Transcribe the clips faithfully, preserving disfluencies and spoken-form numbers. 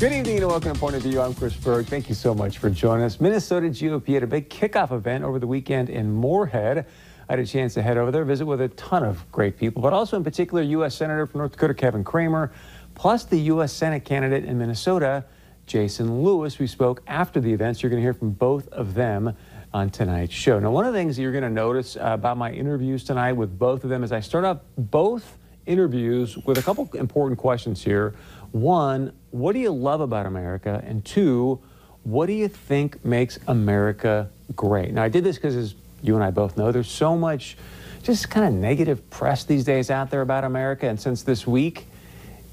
Good evening and welcome to Point of View. I'm Chris Berg. Thank you so much for joining us. Minnesota G O P had a big kickoff event over the weekend in Moorhead. I had a chance to head over there, visit with a ton of great people, but also in particular U S Senator from North Dakota, Kevin Kramer, plus the U S Senate candidate in Minnesota, Jason Lewis, who spoke after the event. So you're going to hear from both of them on tonight's show. Now, one of the things that you're going to notice uh, about my interviews tonight with both of them is I start off both interviews with a couple important questions here. One, what do you love about America? And two, what do you think makes America great? Now, I did this because, as you and I both know, there's so much just kind of negative press these days out there about America. And since this week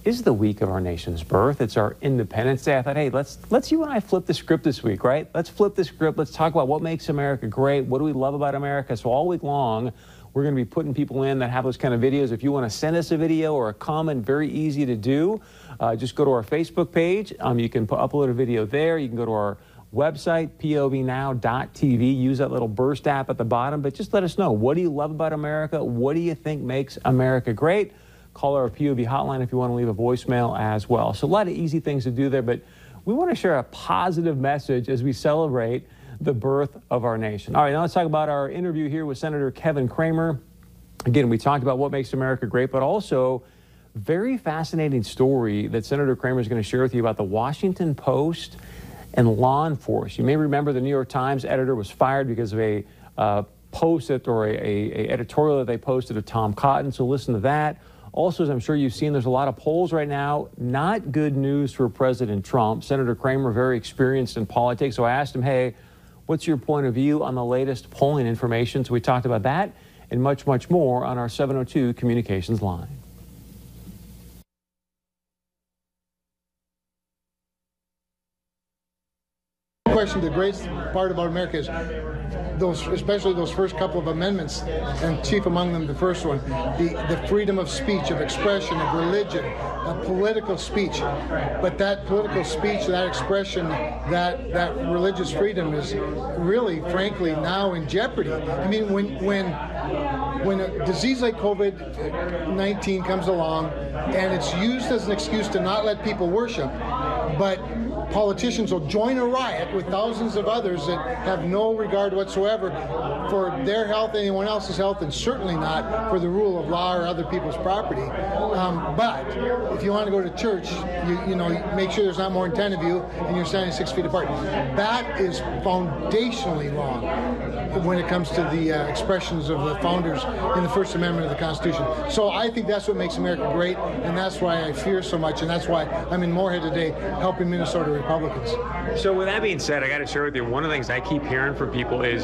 is the week of our nation's birth, it's our Independence Day, I thought, hey, let's let's you and I flip the script this week, right? Let's flip the script. Let's talk about what makes America great. What do we love about America? So all week long, we're going to be putting people in that have those kind of videos. If you want to send us a video or a comment, very easy to do. Uh, just go to our Facebook page. Um, you can put, upload a video there. You can go to our website, pov now dot t v. Use that little burst app at the bottom. But just let us know, what do you love about America? What do you think makes America great? Call our P O V hotline if you want to leave a voicemail as well. So a lot of easy things to do there. But we want to share a positive message as we celebrate the birth of our nation. All right, now let's talk about our interview here with Senator Kevin Kramer. Again, we talked about what makes America great, but also very fascinating story that Senator Kramer is going to share with you about the Washington Post and law enforcement. You may remember the New York Times editor was fired because of a uh, post that, or a, a editorial that they posted of Tom Cotton. So listen to that. Also, as I'm sure you've seen, there's a lot of polls right now. Not good news for President Trump. Senator Kramer, very experienced in politics. So I asked him, hey, what's your point of view on the latest polling information? So we talked about that and much, much more on our seven oh two communications line. No question, the great part about America is those, especially those first couple of amendments, and chief among them the first one, the, the freedom of speech, of expression, of religion, of political speech. But that political speech, that expression, that that religious freedom is really, frankly, now in jeopardy. I mean, when when when a disease like COVID nineteen comes along and it's used as an excuse to not let people worship, but politicians will join a riot with thousands of others that have no regard whatsoever for their health, anyone else's health, and certainly not for the rule of law or other people's property. Um, but if you want to go to church, you, you know, make sure there's not more than ten of you and you're standing six feet apart. That is foundationally wrong when it comes to the uh, expressions of the founders in the First Amendment of the Constitution. So I think that's what makes America great, and that's why I fear so much, and that's why I'm in Moorhead today helping Minnesota Republicans. So with that being said, I got to share with you, one of the things I keep hearing from people is,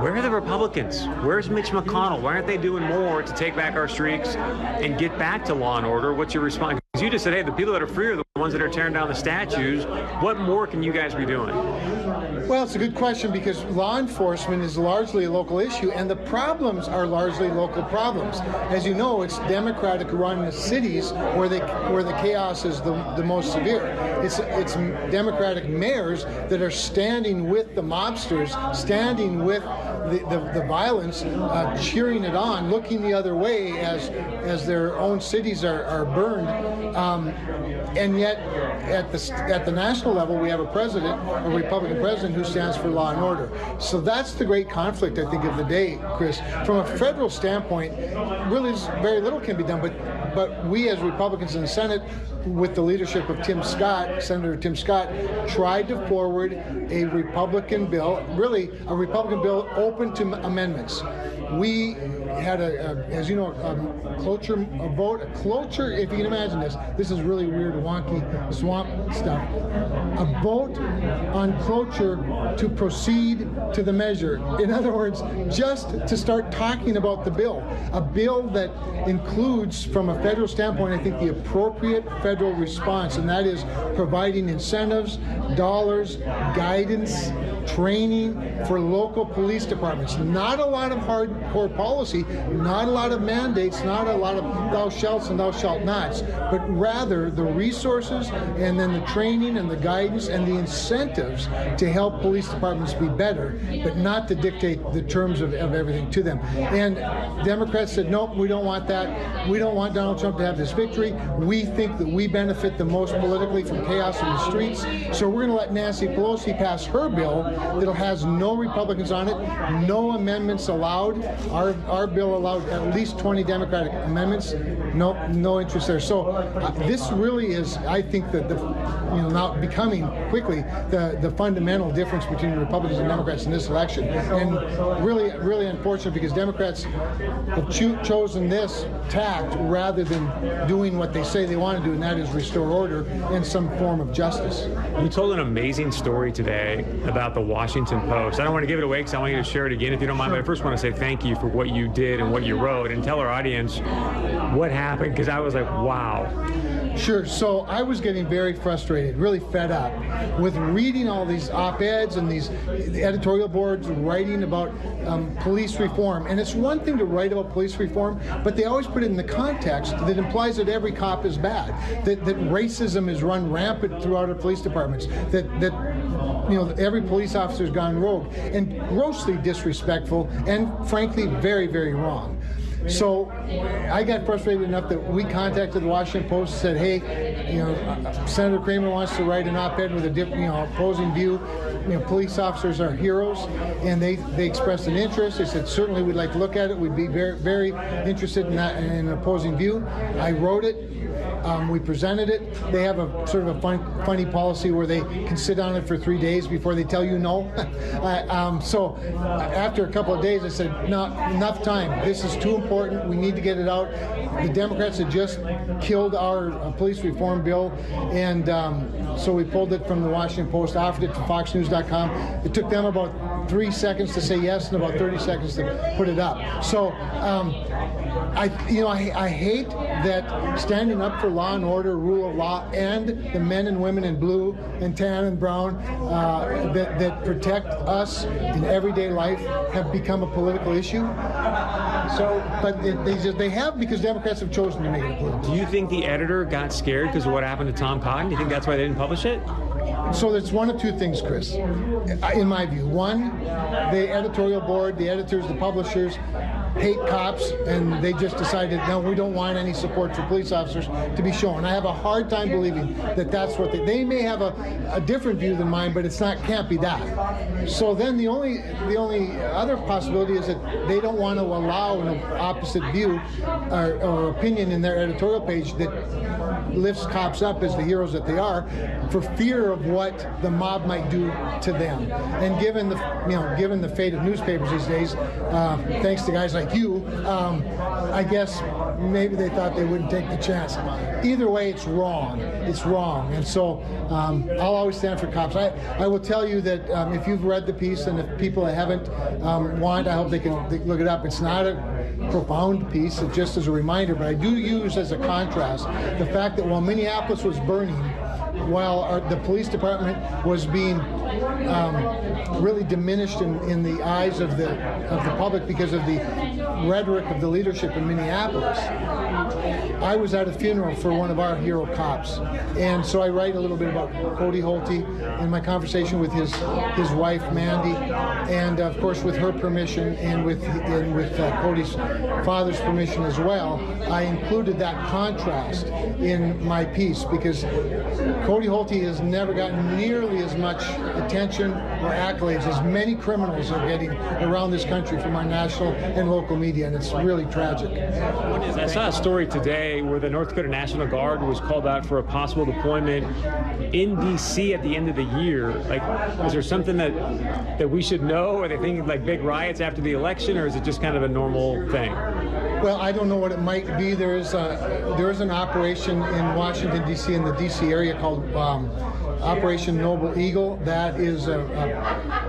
where are the Republicans? Where's Mitch McConnell? Why aren't they doing more to take back our streaks and get back to law and order? What's your response? Because you just said, hey, the people that are free are the ones that are tearing down the statues. What more can you guys be doing? Well, it's a good question, because law enforcement is largely a local issue, and the problems are largely local problems. As you know, it's Democratic-run cities where they where the chaos is the, the most severe. It's it's Democratic mayors that are standing with the mobsters, standing with the the, the violence, uh, cheering it on, looking the other way as as their own cities are are burned, um, and yet at the at the national level we have a president, a Republican president, who who stands for law and order. So that's the great conflict, I think, of the day, Chris. From a federal standpoint, really very little can be done, but but we as Republicans in the Senate, with the leadership of Tim Scott, Senator Tim Scott, tried to forward a Republican bill, really a Republican bill open to amendments. We had a, a as you know, a cloture a vote, a cloture, if you can imagine this, this is really weird, wonky, swamp stuff. A vote on cloture to proceed to the measure. In other words, just to start talking about the bill. A bill that includes, from a federal standpoint, I think the appropriate federal response, and that is providing incentives, dollars, guidance, training for local police departments. Not a lot of hardcore policy, not a lot of mandates, not a lot of thou shalt and thou shalt nots, but rather the resources and then the training and the guidance and the incentives to help police departments be better, but not to dictate the terms of, of everything to them. And Democrats said, nope, we don't want that. We don't want Donald Trump to have this victory. We think that we benefit the most politically from chaos in the streets, so we're going to let Nancy Pelosi pass her bill that has no Republicans on it, no amendments allowed. Our our bill allowed at least twenty Democratic amendments. No, no interest there. So uh, this really is, I think, that the you know now becoming quickly the the fundamental difference between Republicans and Democrats in this election, and really really unfortunate because Democrats have cho chosen this tact rather than doing what they say they want to do, and that is restore order and some form of justice. You told an amazing story today about the Washington Post. I don't want to give it away because I want you to share it again if you don't mind, but I first want to say thank you for what you did and what you wrote, and tell our audience what happened, because I was like, wow. Sure. So I was getting very frustrated, really fed up with reading all these op-eds and these editorial boards writing about um, police reform. And it's one thing to write about police reform, but they always put it in the context that implies that every cop is bad, that, that racism is run rampant throughout our police departments, that, that you know, every police officer's gone rogue, and grossly disrespectful and, frankly, very, very wrong. So I got frustrated enough that we contacted the Washington Post and said, hey, you know, Senator Kramer wants to write an op-ed with a different, you know, opposing view. You know, police officers are heroes, and they, they expressed an interest. They said, certainly we'd like to look at it. We'd be very, very interested in, that, in an opposing view. I wrote it. Um, we presented it. They have a sort of a fun, funny policy where they can sit on it for three days before they tell you no. I, um, so after a couple of days, I said, no, enough time. This is too important. We need to get it out. The Democrats had just killed our uh, police reform bill, and um, so we pulled it from the Washington Post, offered it to Fox News dot com. It took them about three seconds to say yes and about thirty seconds to put it up. So um, I, you know, I, I hate that standing up for law and order, rule of law, and the men and women in blue and tan and brown uh, that, that protect us in everyday life have become a political issue. So, but it, they just, they have, because Democrats have chosen to make it political. Do you think the editor got scared because of what happened to Tom Cotton? Do you think that's why they didn't publish it? So there's one of two things, Chris, in my view. One, the editorial board, the editors, the publishers, hate cops, and they just decided, no, we don't want any support for police officers to be shown. I have a hard time believing that that's what they, they may have a, a different view than mine, but it's not, can't be that. So then the only, the only other possibility is that they don't want to allow an opposite view or, or opinion in their editorial page that lifts cops up as the heroes that they are, for fear of what the mob might do to them. And given the, you know, given the fate of newspapers these days, uh, thanks to guys like like you, um, I guess maybe they thought they wouldn't take the chance. Either way, it's wrong. It's wrong. And so um, I'll always stand for cops. I, I will tell you that um, if you've read the piece, and if people that haven't um, want, I hope they can they look it up. It's not a profound piece, it's just as a reminder, but I do use as a contrast the fact that while Minneapolis was burning, while our, the police department was being um, really diminished in, in the eyes of the of the public because of the rhetoric of the leadership in Minneapolis, I was at a funeral for one of our hero cops, and so I write a little bit about Cody Holte and my conversation with his his wife Mandy, and of course with her permission and with and with uh, Cody's father's permission as well. I included that contrast in my piece because Cody Holte has never gotten nearly as much attention or accolades as many criminals are getting around this country from our national and local media, and it's really tragic. I saw a story today where the North Dakota National Guard was called out for a possible deployment in D C at the end of the year. Like, is there something that that we should know? Are they thinking like big riots after the election, or is it just kind of a normal thing? Well, I don't know what it might be. There is a, there is an operation in Washington D C in the D C area called um, Operation Noble Eagle. That is a,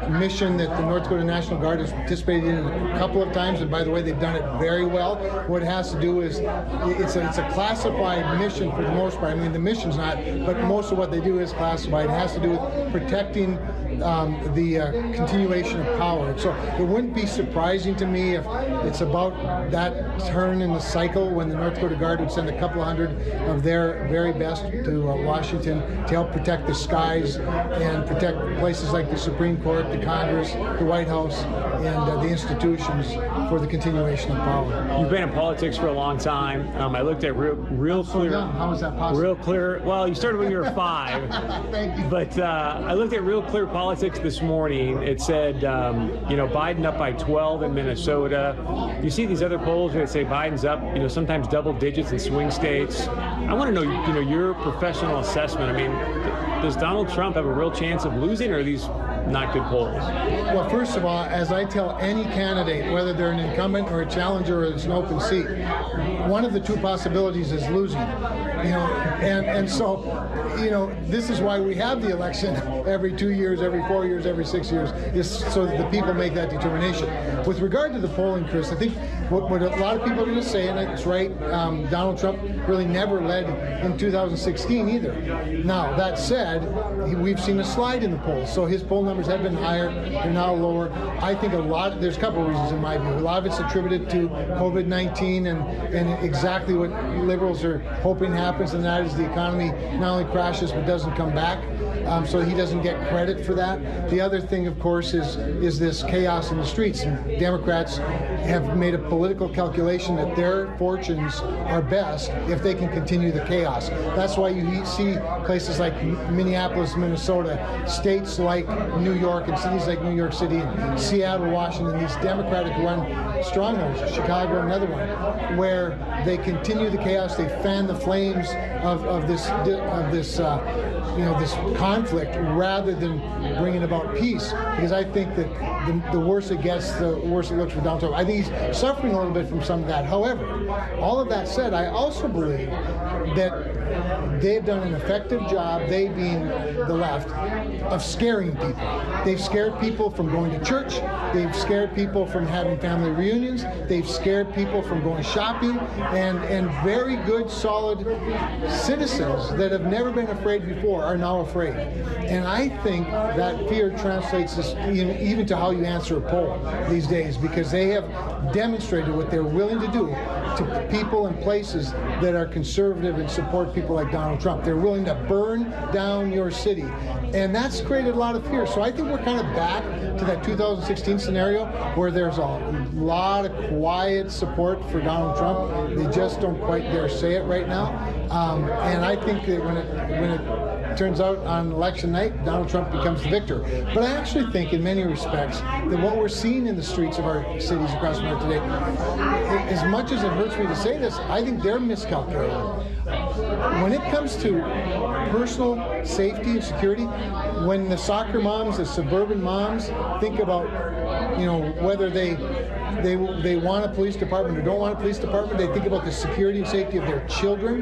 a mission that the North Dakota National Guard has participated in a couple of times, and by the way, they've done it very well. What it has to do is it's a, it's a classified mission for the most part. I mean, the mission's not, but most of what they do is classified. It has to do with protecting um, the uh, continuation of power. So it wouldn't be surprising to me if it's about that turn in the cycle when the North Dakota Guard would send a couple hundred of their very best to uh, Washington to help protect the skies and protect places like the Supreme Court, the Congress, the White House, and uh, the institutions for the continuation of power. You've been in politics for a long time. Um, I looked at real, real clear. So how is that possible? Real clear. Well, you started when you were five. Thank you. But uh, I looked at Real Clear Politics this morning. It said, um, you know, Biden up by twelve in Minnesota. You see these other polls that say Biden's up, you know, sometimes double digits in swing states. I want to know, you know, your professional assessment. I mean, th- does Donald Trump have a real chance of losing, or are these not good polls? Well, first of all, as I tell any candidate, whether they're an incumbent or a challenger or it's an open seat, one of the two possibilities is losing. You know, and, and so, you know, this is why we have the election every two years, every four years, every six years, is so that the people make that determination. With regard to the polling, Chris, I think what, what a lot of people are going to say, and it's right, um, Donald Trump really never led in two thousand sixteen either. Now, that said, we've seen a slide in the polls, so his poll numbers have been higher, they're now lower. I think a lot, there's a couple of reasons in my view. A lot of it's attributed to COVID nineteen and, and exactly what liberals are hoping happens, and that is the economy not only crashes but doesn't come back. Um, so he doesn't get credit for that. The other thing, of course, is is this chaos in the streets. And Democrats have made a political calculation that their fortunes are best if they can continue the chaos. That's why you see places like Minneapolis, Minnesota, states like New York, and cities like New York City, and Seattle, Washington, these Democratic-run strongholds, Chicago, another one, where they continue the chaos, they fan the flames of, of this, of this uh, you know, this conflict rather than bringing about peace, because I think that the, the worse it gets, the worse it looks for Donald Trump. I think he's suffering a little bit from some of that. However, all of that said, I also believe that they've done an effective job, they being the left, of scaring people. They've scared people from going to church. They've scared people from having family reunions. They've scared people from going shopping. And, and very good, solid citizens that have never been afraid before are now afraid. And I think that fear translates this in, even to how you answer a poll these days, because they have demonstrated what they're willing to do to people and places that are conservative and support people like Donald Trump. They're willing to burn down your city. And that's created a lot of fear. So I think we're kind of back to that two thousand sixteen scenario where there's a lot of quiet support for Donald Trump. They just don't quite dare say it right now. Um, and I think that when it, when it turns out on election night, Donald Trump becomes the victor. But I actually think in many respects that what we're seeing in the streets of our cities across America today, as much as it hurts me to say this, I think they're miscalculated. When it comes to personal safety and security, when the soccer moms, the suburban moms think about, you know, whether they They they want a police department or don't want a police department. They think about the security and safety of their children.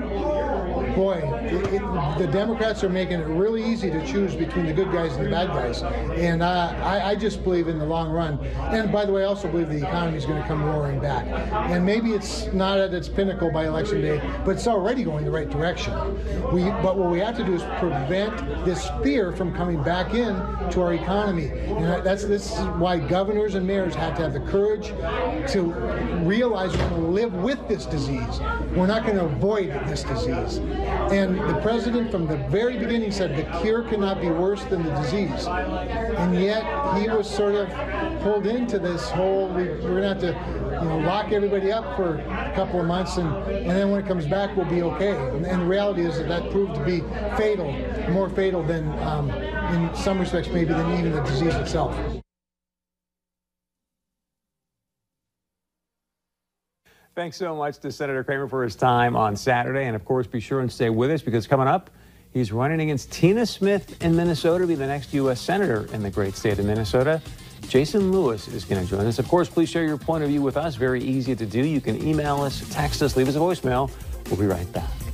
Boy, it, it, the Democrats are making it really easy to choose between the good guys and the bad guys. And uh, I, I just believe in the long run. And by the way, I also believe the economy is going to come roaring back. And maybe it's not at its pinnacle by election day, but it's already going the right direction. We but what we have to do is prevent this fear from coming back in to our economy. And that's this is why governors and mayors have to have the courage to realize we're going to live with this disease. We're not going to avoid this disease. And the president from the very beginning said the cure cannot be worse than the disease. And yet he was sort of pulled into this whole, we're going to have to You know, lock everybody up for a couple of months, and, and then when it comes back, we'll be okay. And, and the reality is that that proved to be fatal, more fatal than, um, in some respects, maybe than even the disease itself. Thanks so much to Senator Kramer for his time on Saturday. And, of course, be sure and stay with us, because coming up, he's running against Tina Smith in Minnesota to be the next U S senator in the great state of Minnesota. Jason Lewis is going to join us. Of course, please share your point of view with us. Very easy to do. You can email us, text us, leave us a voicemail. We'll be right back.